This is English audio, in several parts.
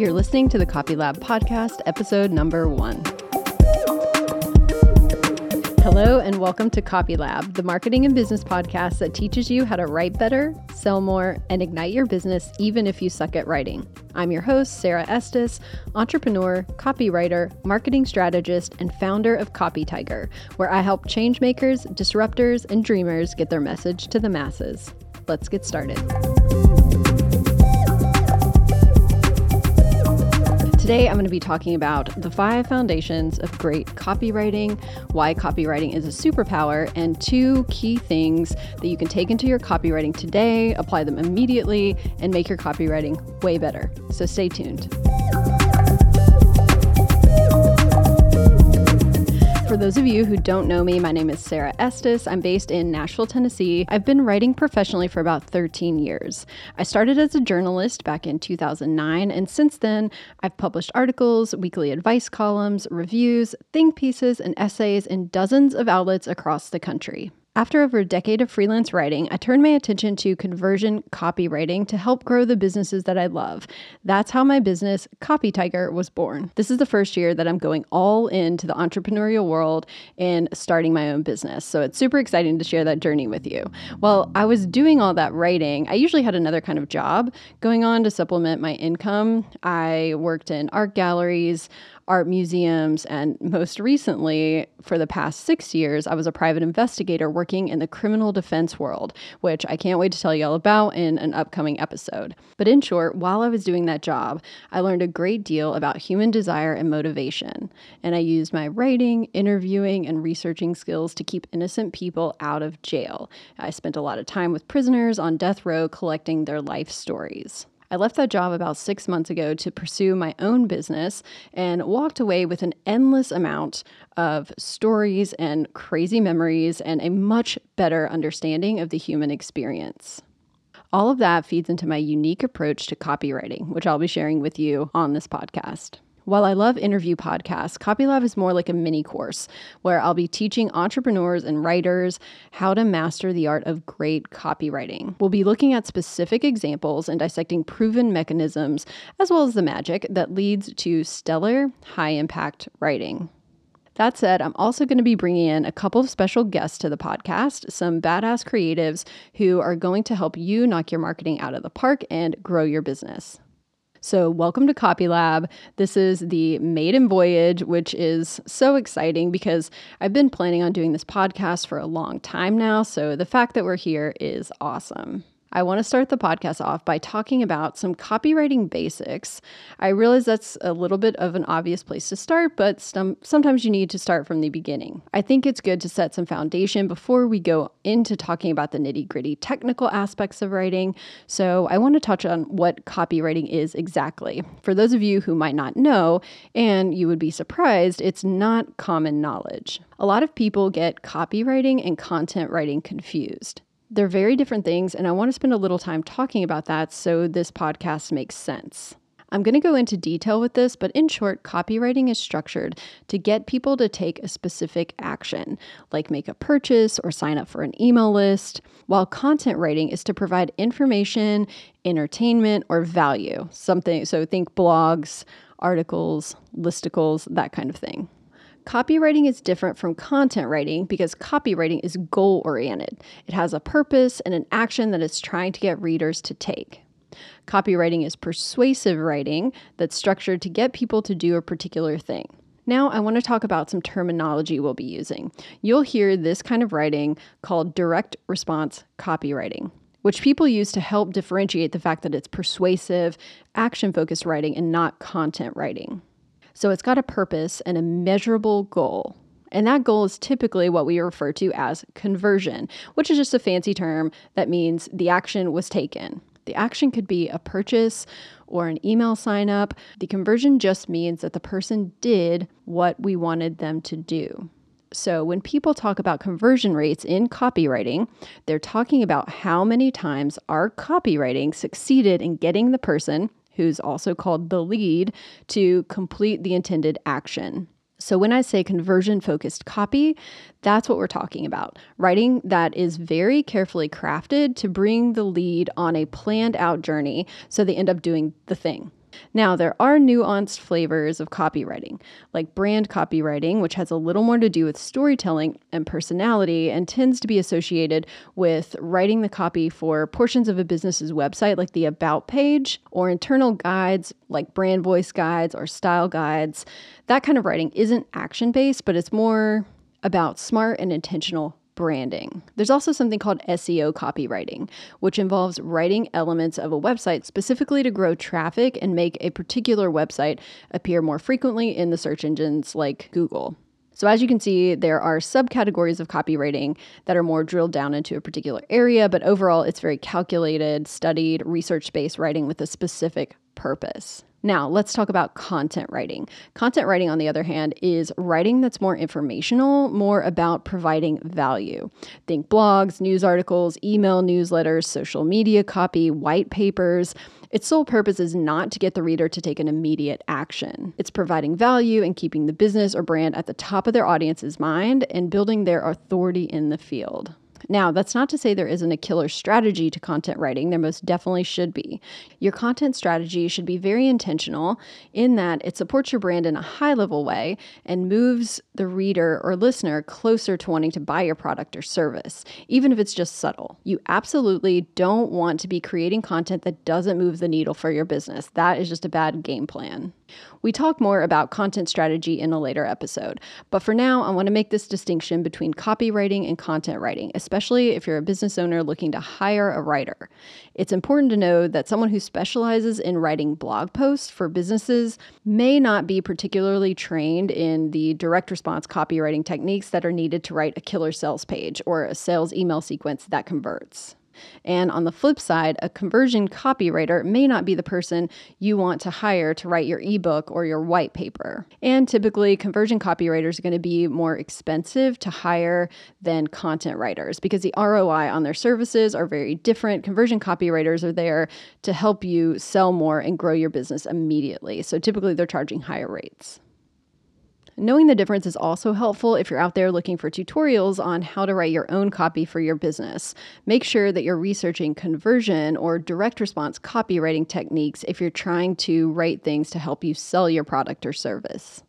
You're listening to the Copy Lab podcast, episode number 1. Hello, and welcome to Copy Lab, the marketing and business podcast that teaches you how to write better, sell more, and ignite your business, even if you suck at writing. I'm your host, Sarah Estes, entrepreneur, copywriter, marketing strategist, and founder of Copy Tiger, where I help changemakers, disruptors, and dreamers get their message to the masses. Let's get started. Today, I'm going to be talking about the 5 foundations of great copywriting, why copywriting is a superpower, and 2 key things that you can take into your copywriting today, apply them immediately, and make your copywriting way better. So stay tuned. For those of you who don't know me, my name is Sarah Estes. I'm based in Nashville, Tennessee. I've been writing professionally for about 13 years. I started as a journalist back in 2009, and since then, I've published articles, weekly advice columns, reviews, think pieces, and essays in dozens of outlets across the country. After over a decade of freelance writing, I turned my attention to conversion copywriting to help grow the businesses that I love. That's how my business, Copy Tiger, was born. This is the first year that I'm going all into the entrepreneurial world and starting my own business. So it's super exciting to share that journey with you. While I was doing all that writing, I usually had another kind of job going on to supplement my income. I worked in art galleries, art museums, and most recently, for the past 6 years, I was a private investigator working in the criminal defense world, which I can't wait to tell you all about in an upcoming episode. But in short, while I was doing that job, I learned a great deal about human desire and motivation, and I used my writing, interviewing, and researching skills to keep innocent people out of jail. I spent a lot of time with prisoners on death row collecting their life stories. I left that job about 6 months ago to pursue my own business and walked away with an endless amount of stories and crazy memories and a much better understanding of the human experience. All of that feeds into my unique approach to copywriting, which I'll be sharing with you on this podcast. While I love interview podcasts, CopyLab is more like a mini course where I'll be teaching entrepreneurs and writers how to master the art of great copywriting. We'll be looking at specific examples and dissecting proven mechanisms, as well as the magic that leads to stellar, high-impact writing. That said, I'm also going to be bringing in a couple of special guests to the podcast, some badass creatives who are going to help you knock your marketing out of the park and grow your business. So welcome to Copy Lab. This is the maiden voyage, which is so exciting because I've been planning on doing this podcast for a long time now. So the fact that we're here is awesome. I want to start the podcast off by talking about some copywriting basics. I realize that's a little bit of an obvious place to start, but sometimes you need to start from the beginning. I think it's good to set some foundation before we go into talking about the nitty-gritty technical aspects of writing. So I want to touch on what copywriting is exactly. For those of you who might not know, and you would be surprised, it's not common knowledge. A lot of people get copywriting and content writing confused. They're very different things, and I want to spend a little time talking about that so this podcast makes sense. I'm going to go into detail with this, but in short, copywriting is structured to get people to take a specific action, like make a purchase or sign up for an email list, while content writing is to provide information, entertainment, or value, something. So think blogs, articles, listicles, that kind of thing. Copywriting is different from content writing because copywriting is goal-oriented. It has a purpose and an action that it's trying to get readers to take. Copywriting is persuasive writing that's structured to get people to do a particular thing. Now, I want to talk about some terminology we'll be using. You'll hear this kind of writing called direct response copywriting, which people use to help differentiate the fact that it's persuasive, action-focused writing and not content writing. So it's got a purpose and a measurable goal. And that goal is typically what we refer to as conversion, which is just a fancy term that means the action was taken. The action could be a purchase or an email sign up. The conversion just means that the person did what we wanted them to do. So when people talk about conversion rates in copywriting, they're talking about how many times our copywriting succeeded in getting the person, who's also called the lead, to complete the intended action. So when I say conversion-focused copy, that's what we're talking about. Writing that is very carefully crafted to bring the lead on a planned out journey so they end up doing the thing. Now, there are nuanced flavors of copywriting, like brand copywriting, which has a little more to do with storytelling and personality and tends to be associated with writing the copy for portions of a business's website, like the About page, or internal guides, like brand voice guides or style guides. That kind of writing isn't action-based, but it's more about smart and intentional branding. There's also something called SEO copywriting, which involves writing elements of a website specifically to grow traffic and make a particular website appear more frequently in the search engines like Google. So as you can see, there are subcategories of copywriting that are more drilled down into a particular area, but overall it's very calculated, studied, research-based writing with a specific purpose. Now, let's talk about content writing. Content writing, on the other hand, is writing that's more informational, more about providing value. Think blogs, news articles, email newsletters, social media copy, white papers. Its sole purpose is not to get the reader to take an immediate action. It's providing value and keeping the business or brand at the top of their audience's mind and building their authority in the field. Now, that's not to say there isn't a killer strategy to content writing. There most definitely should be. Your content strategy should be very intentional in that it supports your brand in a high-level way and moves the reader or listener closer to wanting to buy your product or service, even if it's just subtle. You absolutely don't want to be creating content that doesn't move the needle for your business. That is just a bad game plan. We talk more about content strategy in a later episode, but for now, I want to make this distinction between copywriting and content writing, especially if you're a business owner looking to hire a writer. It's important to know that someone who specializes in writing blog posts for businesses may not be particularly trained in the direct response copywriting techniques that are needed to write a killer sales page or a sales email sequence that converts. And on the flip side, a conversion copywriter may not be the person you want to hire to write your ebook or your white paper. And typically, conversion copywriters are going to be more expensive to hire than content writers because the ROI on their services are very different. Conversion copywriters are there to help you sell more and grow your business immediately. So typically, they're charging higher rates. Knowing the difference is also helpful if you're out there looking for tutorials on how to write your own copy for your business. Make sure that you're researching conversion or direct response copywriting techniques if you're trying to write things to help you sell your product or service.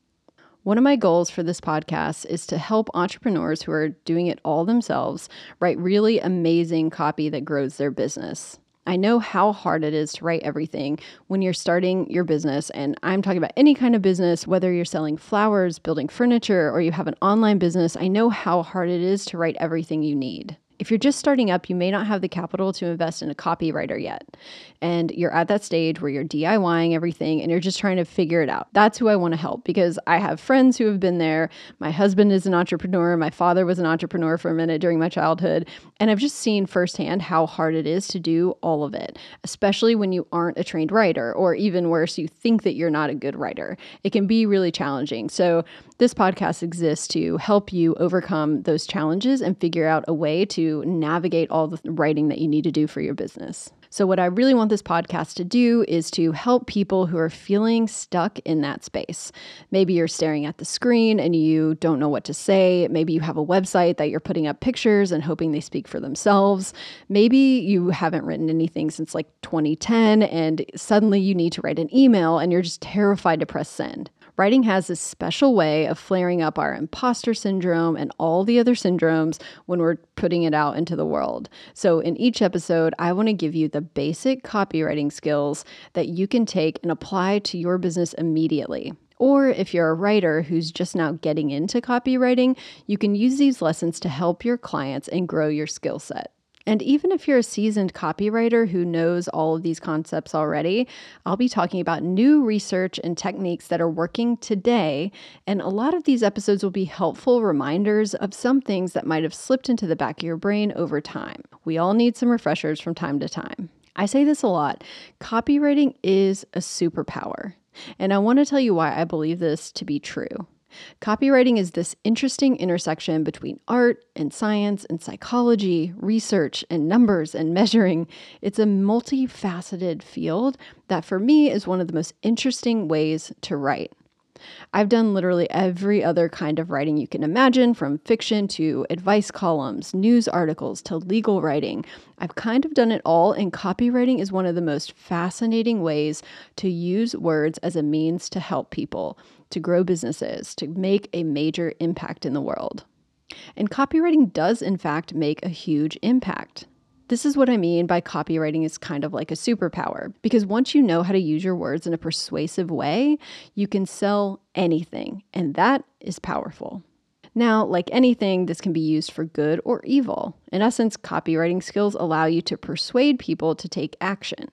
One of my goals for this podcast is to help entrepreneurs who are doing it all themselves write really amazing copy that grows their business. I know how hard it is to write everything when you're starting your business, and I'm talking about any kind of business, whether you're selling flowers, building furniture, or you have an online business. I know how hard it is to write everything you need. If you're just starting up, you may not have the capital to invest in a copywriter yet, and you're at that stage where you're DIYing everything and you're just trying to figure it out. That's who I want to help because I have friends who have been there. My husband is an entrepreneur. My father was an entrepreneur for a minute during my childhood, and I've just seen firsthand how hard it is to do all of it, especially when you aren't a trained writer, or even worse, you think that you're not a good writer. It can be really challenging. So this podcast exists to help you overcome those challenges and figure out a way to navigate all the writing that you need to do for your business. So what I really want this podcast to do is to help people who are feeling stuck in that space. Maybe you're staring at the screen and you don't know what to say. Maybe you have a website that you're putting up pictures and hoping they speak for themselves. Maybe you haven't written anything since like 2010 and suddenly you need to write an email and you're just terrified to press send. Writing has this special way of flaring up our imposter syndrome and all the other syndromes when we're putting it out into the world. So in each episode, I want to give you the basic copywriting skills that you can take and apply to your business immediately. Or if you're a writer who's just now getting into copywriting, you can use these lessons to help your clients and grow your skill set. And even if you're a seasoned copywriter who knows all of these concepts already, I'll be talking about new research and techniques that are working today. And a lot of these episodes will be helpful reminders of some things that might have slipped into the back of your brain over time. We all need some refreshers from time to time. I say this a lot. Copywriting is a superpower. And I want to tell you why I believe this to be true. Copywriting is this interesting intersection between art and science and psychology, research and numbers and measuring. It's a multifaceted field that for me is one of the most interesting ways to write. I've done literally every other kind of writing you can imagine, from fiction to advice columns, news articles to legal writing. I've kind of done it all, and copywriting is one of the most fascinating ways to use words as a means to help people, to grow businesses, to make a major impact in the world. And copywriting does, in fact, make a huge impact. This is what I mean by copywriting is kind of like a superpower, because once you know how to use your words in a persuasive way, you can sell anything, and that is powerful. Now, like anything, this can be used for good or evil. In essence, copywriting skills allow you to persuade people to take action.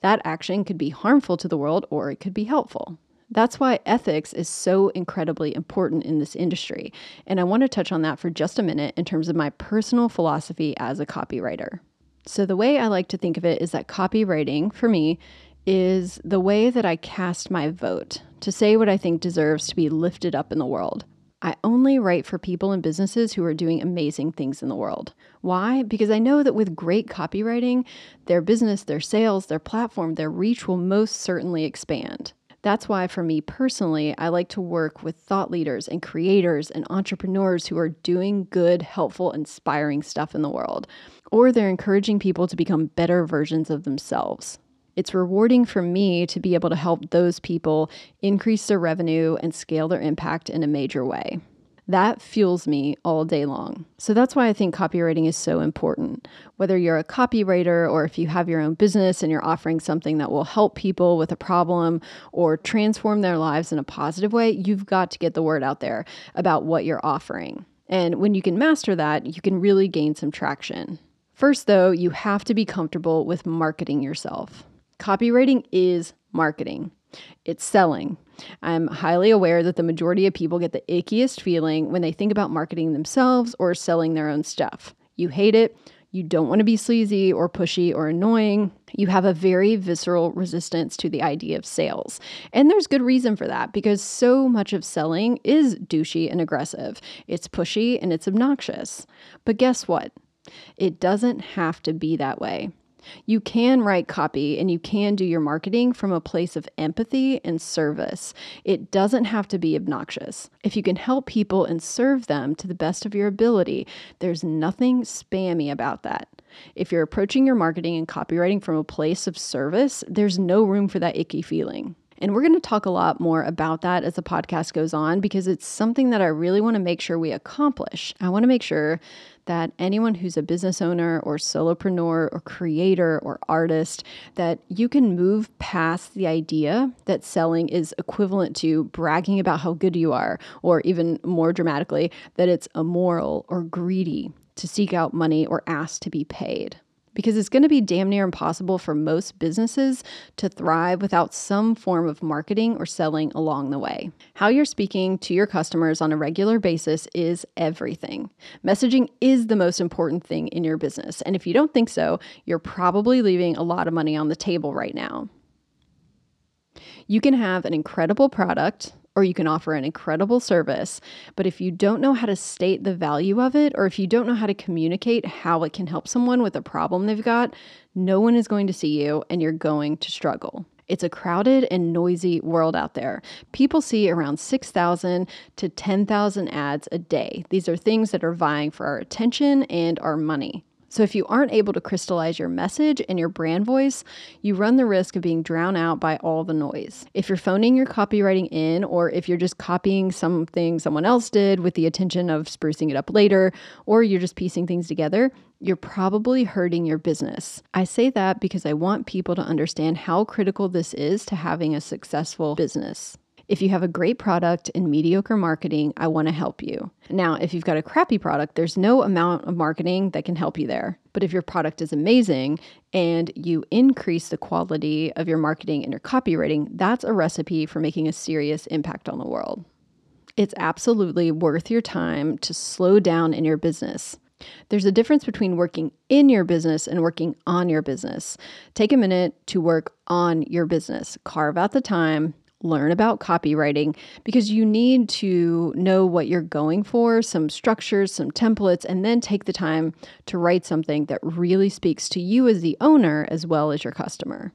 That action could be harmful to the world, or it could be helpful. That's why ethics is so incredibly important in this industry, and I want to touch on that for just a minute in terms of my personal philosophy as a copywriter. So the way I like to think of it is that copywriting, for me, is the way that I cast my vote to say what I think deserves to be lifted up in the world. I only write for people and businesses who are doing amazing things in the world. Why? Because I know that with great copywriting, their business, their sales, their platform, their reach will most certainly expand. That's why, for me personally, I like to work with thought leaders and creators and entrepreneurs who are doing good, helpful, inspiring stuff in the world, or they're encouraging people to become better versions of themselves. It's rewarding for me to be able to help those people increase their revenue and scale their impact in a major way. That fuels me all day long. So that's why I think copywriting is so important. Whether you're a copywriter or if you have your own business and you're offering something that will help people with a problem or transform their lives in a positive way, you've got to get the word out there about what you're offering. And when you can master that, you can really gain some traction. First, though, you have to be comfortable with marketing yourself. Copywriting is marketing. It's selling. I'm highly aware that the majority of people get the ickiest feeling when they think about marketing themselves or selling their own stuff. You hate it. You don't want to be sleazy or pushy or annoying. You have a very visceral resistance to the idea of sales. And there's good reason for that, because so much of selling is douchey and aggressive. It's pushy and it's obnoxious. But guess what? It doesn't have to be that way. You can write copy and you can do your marketing from a place of empathy and service. It doesn't have to be obnoxious. If you can help people and serve them to the best of your ability, there's nothing spammy about that. If you're approaching your marketing and copywriting from a place of service, there's no room for that icky feeling. And we're going to talk a lot more about that as the podcast goes on, because it's something that I really want to make sure we accomplish. I want to make sure that anyone who's a business owner or solopreneur or creator or artist, that you can move past the idea that selling is equivalent to bragging about how good you are, or even more dramatically, that it's immoral or greedy to seek out money or ask to be paid. Because it's going to be damn near impossible for most businesses to thrive without some form of marketing or selling along the way. How you're speaking to your customers on a regular basis is everything. Messaging is the most important thing in your business. And if you don't think so, you're probably leaving a lot of money on the table right now. You can have an incredible product, or you can offer an incredible service, but if you don't know how to state the value of it, or if you don't know how to communicate how it can help someone with a problem they've got, no one is going to see you and you're going to struggle. It's a crowded and noisy world out there. People see around 6,000 to 10,000 ads a day. These are things that are vying for our attention and our money. So if you aren't able to crystallize your message and your brand voice, you run the risk of being drowned out by all the noise. If you're phoning your copywriting in, or if you're just copying something someone else did with the intention of sprucing it up later, or you're just piecing things together, you're probably hurting your business. I say that because I want people to understand how critical this is to having a successful business. If you have a great product and mediocre marketing, I want to help you. Now, if you've got a crappy product, there's no amount of marketing that can help you there. But if your product is amazing and you increase the quality of your marketing and your copywriting, that's a recipe for making a serious impact on the world. It's absolutely worth your time to slow down in your business. There's a difference between working in your business and working on your business. Take a minute to work on your business. Carve out the time. Learn about copywriting, because you need to know what you're going for, some structures, some templates, and then take the time to write something that really speaks to you as the owner as well as your customer.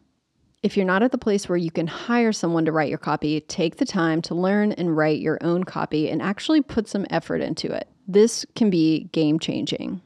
If you're not at the place where you can hire someone to write your copy, take the time to learn and write your own copy and actually put some effort into it. This can be game-changing.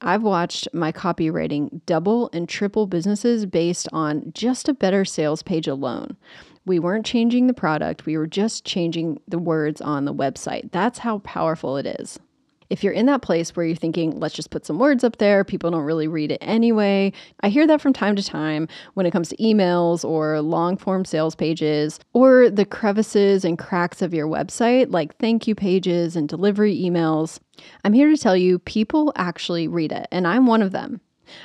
I've watched my copywriting double and triple businesses based on just a better sales page alone. We weren't changing the product. We were just changing the words on the website. That's how powerful it is. If you're in that place where you're thinking, let's just put some words up there, people don't really read it anyway. I hear that from time to time when it comes to emails or long form sales pages or the crevices and cracks of your website, like thank you pages and delivery emails. I'm here to tell you people actually read it, and I'm one of them.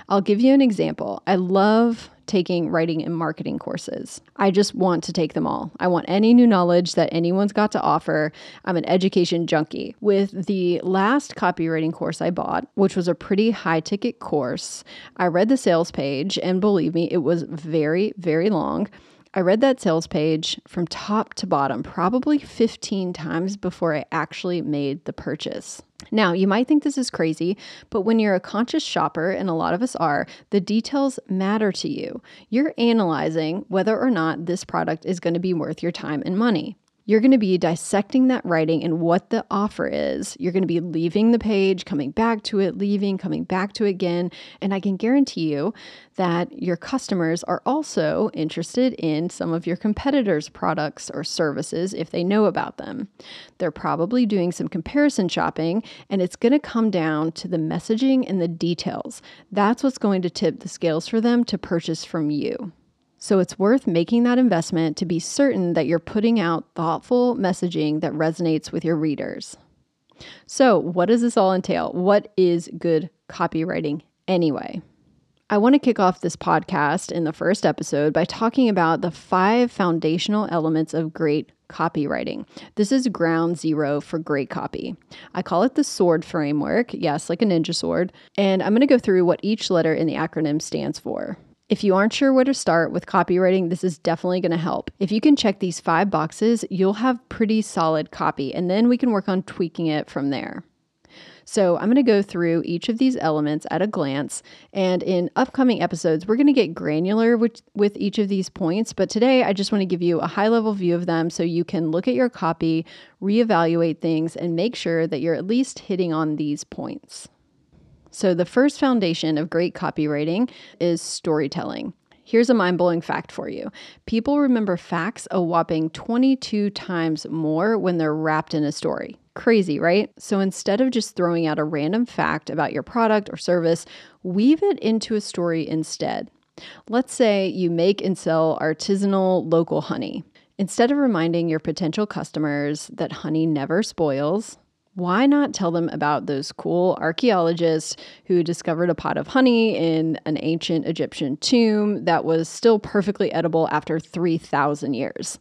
I'll give you an example. I love taking writing and marketing courses. I just want to take them all. I want any new knowledge that anyone's got to offer. I'm an education junkie. With the last copywriting course I bought, which was a pretty high ticket course, I read the sales page, and believe me, it was very, very long. I read that sales page from top to bottom probably 15 times before I actually made the purchase. Now, you might think this is crazy, but when you're a conscious shopper, and a lot of us are, the details matter to you. You're analyzing whether or not this product is going to be worth your time and money. You're going to be dissecting that writing and what the offer is. You're going to be leaving the page, coming back to it, leaving, coming back to it again. And I can guarantee you that your customers are also interested in some of your competitors' products or services if they know about them. They're probably doing some comparison shopping, and it's going to come down to the messaging and the details. That's what's going to tip the scales for them to purchase from you. So it's worth making that investment to be certain that you're putting out thoughtful messaging that resonates with your readers. So what does this all entail? What is good copywriting anyway? I want to kick off this podcast in the first episode by talking about the 5 foundational elements of great copywriting. This is ground zero for great copy. I call it the SWORD framework, yes, like a ninja sword, and I'm going to go through what each letter in the acronym stands for. If you aren't sure where to start with copywriting, this is definitely going to help. If you can check these 5 boxes, you'll have pretty solid copy, and then we can work on tweaking it from there. So I'm going to go through each of these elements at a glance, and in upcoming episodes, we're going to get granular with each of these points, but today I just want to give you a high-level view of them so you can look at your copy, reevaluate things, and make sure that you're at least hitting on these points. So the first foundation of great copywriting is storytelling. Here's a mind-blowing fact for you. People remember facts a whopping 22 times more when they're wrapped in a story. Crazy, right? So instead of just throwing out a random fact about your product or service, weave it into a story instead. Let's say you make and sell artisanal local honey. Instead of reminding your potential customers that honey never spoils, why not tell them about those cool archaeologists who discovered a pot of honey in an ancient Egyptian tomb that was still perfectly edible after 3,000 years?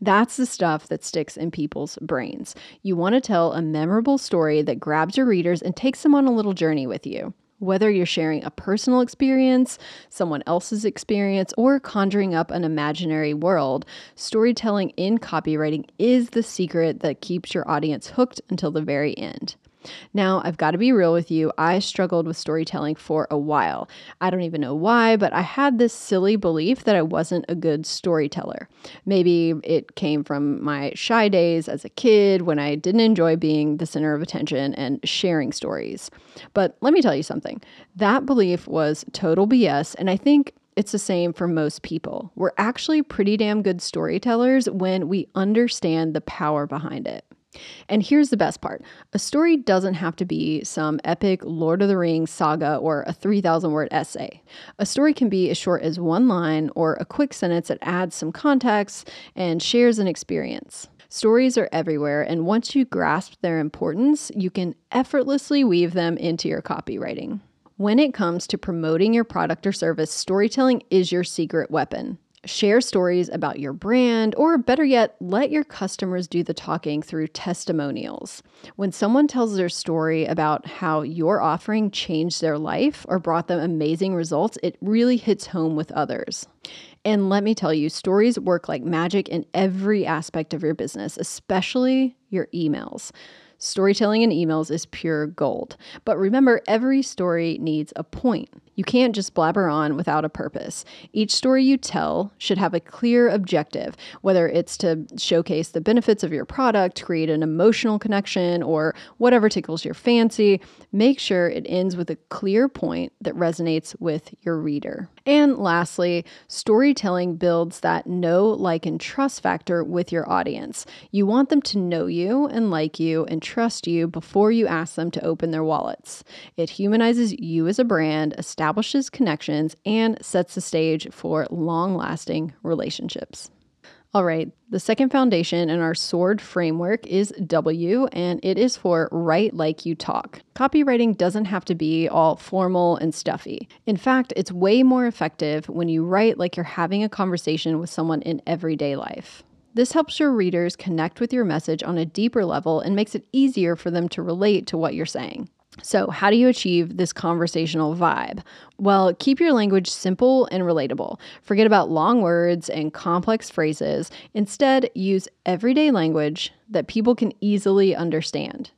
That's the stuff that sticks in people's brains. You want to tell a memorable story that grabs your readers and takes them on a little journey with you. Whether you're sharing a personal experience, someone else's experience, or conjuring up an imaginary world, storytelling in copywriting is the secret that keeps your audience hooked until the very end. Now, I've got to be real with you. I struggled with storytelling for a while. I don't even know why, but I had this silly belief that I wasn't a good storyteller. Maybe it came from my shy days as a kid when I didn't enjoy being the center of attention and sharing stories. But let me tell you something. That belief was total BS, and I think it's the same for most people. We're actually pretty damn good storytellers when we understand the power behind it. And here's the best part. A story doesn't have to be some epic Lord of the Rings saga or a 3,000-word essay. A story can be as short as one line or a quick sentence that adds some context and shares an experience. Stories are everywhere, and once you grasp their importance, you can effortlessly weave them into your copywriting. When it comes to promoting your product or service, storytelling is your secret weapon. Share stories about your brand, or better yet, let your customers do the talking through testimonials. When someone tells their story about how your offering changed their life or brought them amazing results, it really hits home with others. And let me tell you, stories work like magic in every aspect of your business, especially your emails. Storytelling in emails is pure gold. But remember, every story needs a point. You can't just blabber on without a purpose. Each story you tell should have a clear objective, whether it's to showcase the benefits of your product, create an emotional connection, or whatever tickles your fancy. Make sure it ends with a clear point that resonates with your reader. And lastly, storytelling builds that know, like, and trust factor with your audience. You want them to know you and like you and trust you before you ask them to open their wallets. It humanizes you as a brand, establishes connections, and sets the stage for long-lasting relationships. All right, the second foundation in our SWORD framework is W, and it is for write like you talk. Copywriting doesn't have to be all formal and stuffy. In fact, it's way more effective when you write like you're having a conversation with someone in everyday life. This helps your readers connect with your message on a deeper level and makes it easier for them to relate to what you're saying. So how do you achieve this conversational vibe? Well, keep your language simple and relatable. Forget about long words and complex phrases. Instead, use everyday language that people can easily understand.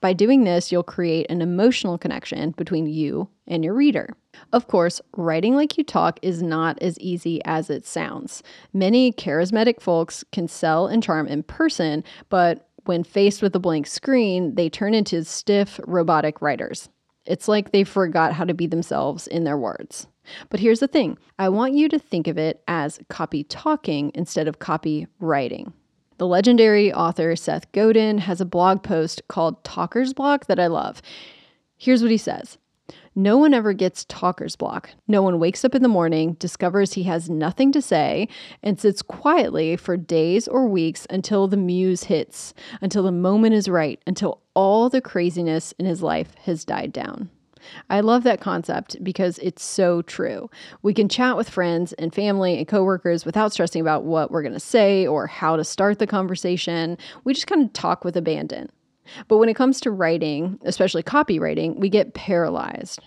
By doing this, you'll create an emotional connection between you and your reader. Of course, writing like you talk is not as easy as it sounds. Many charismatic folks can sell and charm in person, but when faced with a blank screen, they turn into stiff, robotic writers. It's like they forgot how to be themselves in their words. But here's the thing. I want you to think of it as copy talking instead of copy writing. The legendary author Seth Godin has a blog post called Talker's Block that I love. Here's what he says. No one ever gets talker's block. No one wakes up in the morning, discovers he has nothing to say, and sits quietly for days or weeks until the muse hits, until the moment is right, until all the craziness in his life has died down. I love that concept because it's so true. We can chat with friends and family and coworkers without stressing about what we're going to say or how to start the conversation. We just kind of talk with abandon. But when it comes to writing, especially copywriting, we get paralyzed.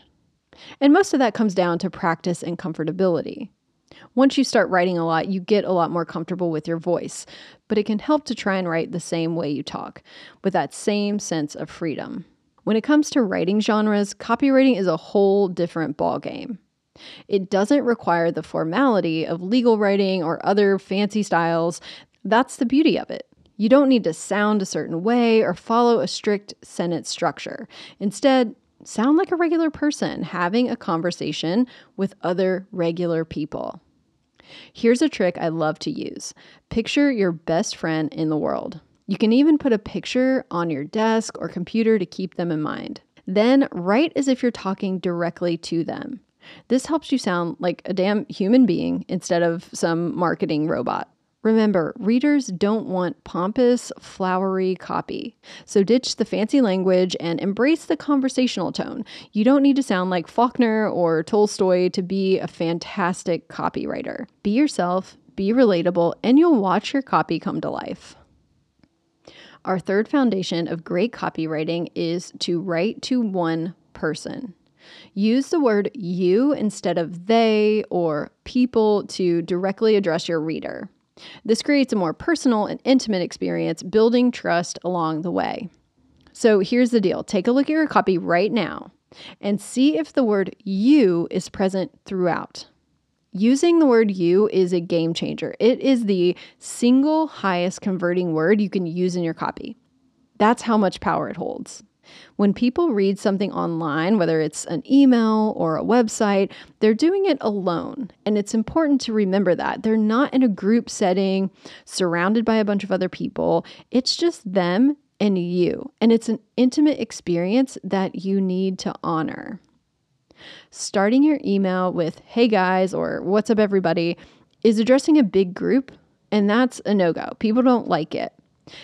And most of that comes down to practice and comfortability. Once you start writing a lot, you get a lot more comfortable with your voice, but it can help to try and write the same way you talk, with that same sense of freedom. When it comes to writing genres, copywriting is a whole different ballgame. It doesn't require the formality of legal writing or other fancy styles. That's the beauty of it. You don't need to sound a certain way or follow a strict sentence structure. Instead, sound like a regular person having a conversation with other regular people. Here's a trick I love to use. Picture your best friend in the world. You can even put a picture on your desk or computer to keep them in mind. Then write as if you're talking directly to them. This helps you sound like a damn human being instead of some marketing robot. Remember, readers don't want pompous, flowery copy. So ditch the fancy language and embrace the conversational tone. You don't need to sound like Faulkner or Tolstoy to be a fantastic copywriter. Be yourself, be relatable, and you'll watch your copy come to life. Our third foundation of great copywriting is to write to one person. Use the word you instead of they or people to directly address your reader. This creates a more personal and intimate experience, building trust along the way. So here's the deal. Take a look at your copy right now and see if the word you is present throughout. Using the word you is a game changer. It is the single highest converting word you can use in your copy. That's how much power it holds. When people read something online, whether it's an email or a website, they're doing it alone. And it's important to remember that. They're not in a group setting, surrounded by a bunch of other people. It's just them and you. And it's an intimate experience that you need to honor. Starting your email with, hey guys, or what's up everybody, is addressing a big group. And that's a no-go. People don't like it.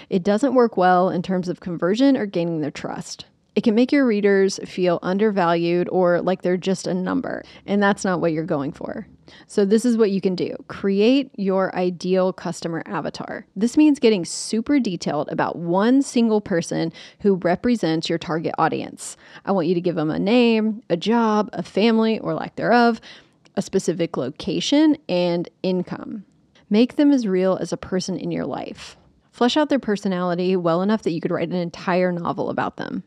It doesn't work well in terms of conversion or gaining their trust. It can make your readers feel undervalued or like they're just a number, and that's not what you're going for. So this is what you can do. Create your ideal customer avatar. This means getting super detailed about one single person who represents your target audience. I want you to give them a name, a job, a family or lack thereof, a specific location, and income. Make them as real as a person in your life. Flesh out their personality well enough that you could write an entire novel about them.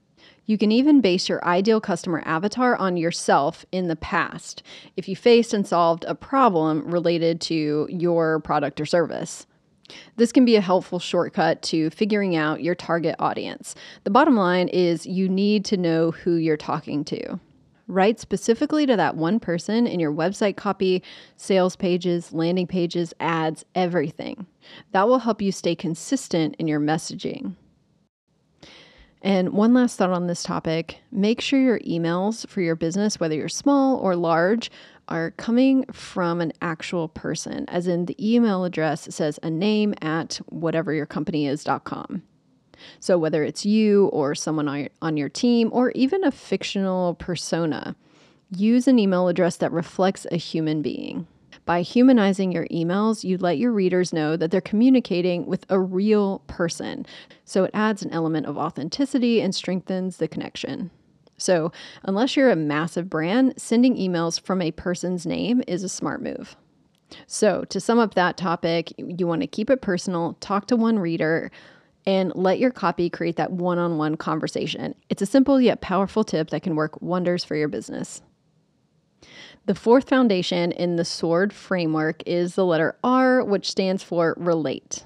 You can even base your ideal customer avatar on yourself in the past, if you faced and solved a problem related to your product or service. This can be a helpful shortcut to figuring out your target audience. The bottom line is you need to know who you're talking to. Write specifically to that one person in your website copy, sales pages, landing pages, ads, everything. That will help you stay consistent in your messaging. And one last thought on this topic, make sure your emails for your business, whether you're small or large, are coming from an actual person, as in the email address says a name at whateveryourcompanyis.com. So whether it's you or someone on your team or even a fictional persona, use an email address that reflects a human being. By humanizing your emails, you let your readers know that they're communicating with a real person. So it adds an element of authenticity and strengthens the connection. So unless you're a massive brand, sending emails from a person's name is a smart move. So to sum up that topic, you want to keep it personal, talk to one reader, and let your copy create that one-on-one conversation. It's a simple yet powerful tip that can work wonders for your business. The fourth foundation in the SWORD framework is the letter R, which stands for relate.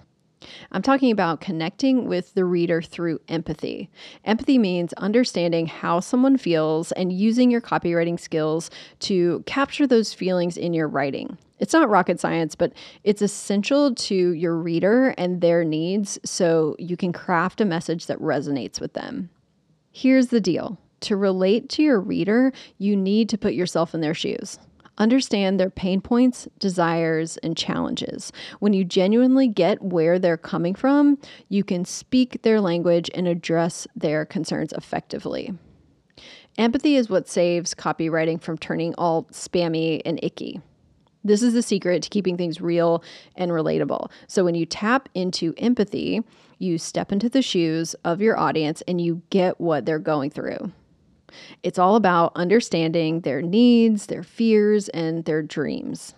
I'm talking about connecting with the reader through empathy. Empathy means understanding how someone feels and using your copywriting skills to capture those feelings in your writing. It's not rocket science, but it's essential to your reader and their needs so you can craft a message that resonates with them. Here's the deal. To relate to your reader, you need to put yourself in their shoes. Understand their pain points, desires, and challenges. When you genuinely get where they're coming from, you can speak their language and address their concerns effectively. Empathy is what saves copywriting from turning all spammy and icky. This is the secret to keeping things real and relatable. So when you tap into empathy, you step into the shoes of your audience and you get what they're going through. It's all about understanding their needs, their fears, and their dreams.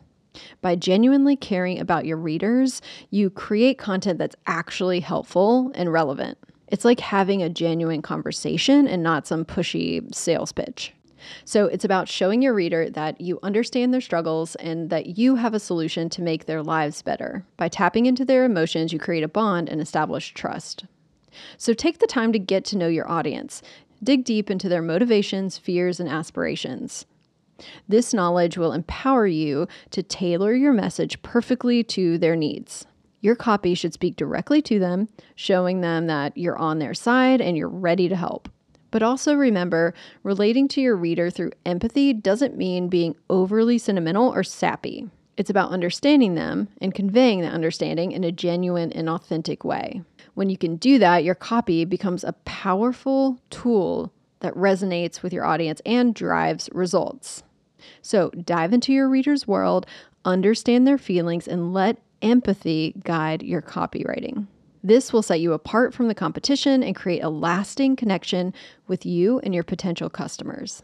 By genuinely caring about your readers, you create content that's actually helpful and relevant. It's like having a genuine conversation and not some pushy sales pitch. So it's about showing your reader that you understand their struggles and that you have a solution to make their lives better. By tapping into their emotions, you create a bond and establish trust. So take the time to get to know your audience. Dig deep into their motivations, fears, and aspirations. This knowledge will empower you to tailor your message perfectly to their needs. Your copy should speak directly to them, showing them that you're on their side and you're ready to help. But also remember, relating to your reader through empathy doesn't mean being overly sentimental or sappy. It's about understanding them and conveying that understanding in a genuine and authentic way. When you can do that, your copy becomes a powerful tool that resonates with your audience and drives results. So dive into your reader's world, understand their feelings, and let empathy guide your copywriting. This will set you apart from the competition and create a lasting connection with you and your potential customers.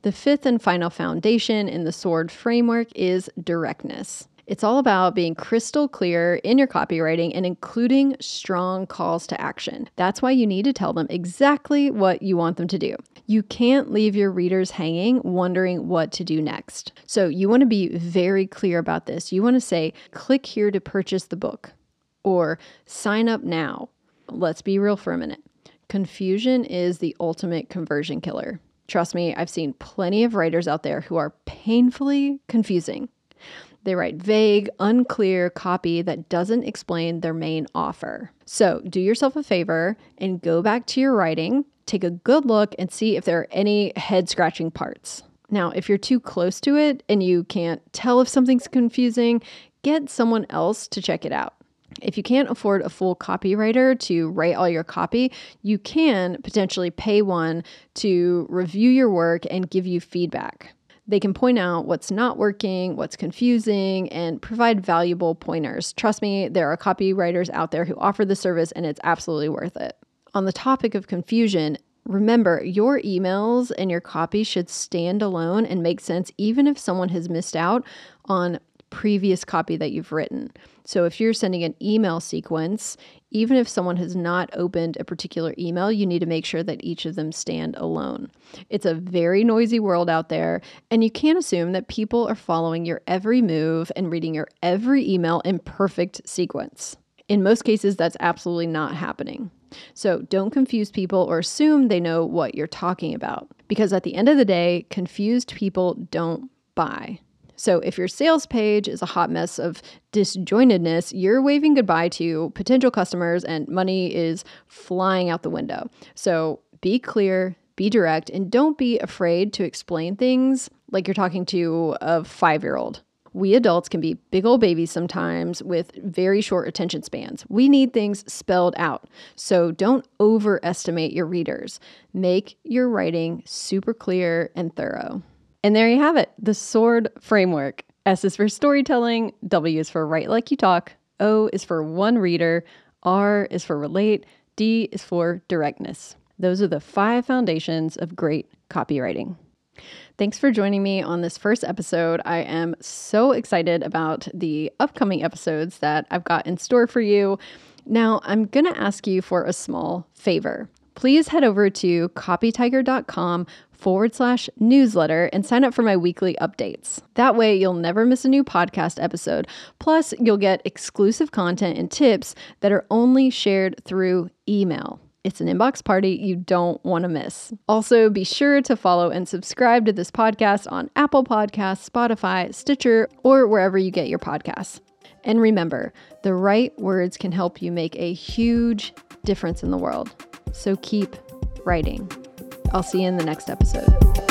The fifth and final foundation in the SWORD framework is directness. It's all about being crystal clear in your copywriting and including strong calls to action. That's why you need to tell them exactly what you want them to do. You can't leave your readers hanging, wondering what to do next. So you want to be very clear about this. You want to say, click here to purchase the book, or sign up now. Let's be real for a minute. Confusion is the ultimate conversion killer. Trust me, I've seen plenty of writers out there who are painfully confusing. They write vague, unclear copy that doesn't explain their main offer. So do yourself a favor and go back to your writing, take a good look, and see if there are any head-scratching parts. Now, if you're too close to it and you can't tell if something's confusing, get someone else to check it out. If you can't afford a full copywriter to write all your copy, you can potentially pay one to review your work and give you feedback. They can point out what's not working, what's confusing, and provide valuable pointers. Trust me, there are copywriters out there who offer the service and it's absolutely worth it. On the topic of confusion, remember your emails and your copy should stand alone and make sense even if someone has missed out on previous copy that you've written. So if you're sending an email sequence, even if someone has not opened a particular email, you need to make sure that each of them stand alone. It's a very noisy world out there, and you can't assume that people are following your every move and reading your every email in perfect sequence. In most cases, that's absolutely not happening. So don't confuse people or assume they know what you're talking about, because at the end of the day, confused people don't buy. So if your sales page is a hot mess of disjointedness, you're waving goodbye to potential customers and money is flying out the window. So be clear, be direct, and don't be afraid to explain things like you're talking to a 5-year-old. We adults can be big old babies sometimes with very short attention spans. We need things spelled out. So don't overestimate your readers. Make your writing super clear and thorough. And there you have it, the SWORD framework. S is for storytelling, W is for write like you talk, O is for one reader, R is for relate, D is for directness. Those are the 5 foundations of great copywriting. Thanks for joining me on this first episode. I am so excited about the upcoming episodes that I've got in store for you. Now, I'm going to ask you for a small favor. Please head over to copytiger.com/newsletter and sign up for my weekly updates. That way you'll never miss a new podcast episode. Plus, you'll get exclusive content and tips that are only shared through email. It's an inbox party you don't want to miss. Also, be sure to follow and subscribe to this podcast on Apple Podcasts, Spotify, Stitcher, or wherever you get your podcasts. And remember, the right words can help you make a huge difference in the world. So keep writing. I'll see you in the next episode.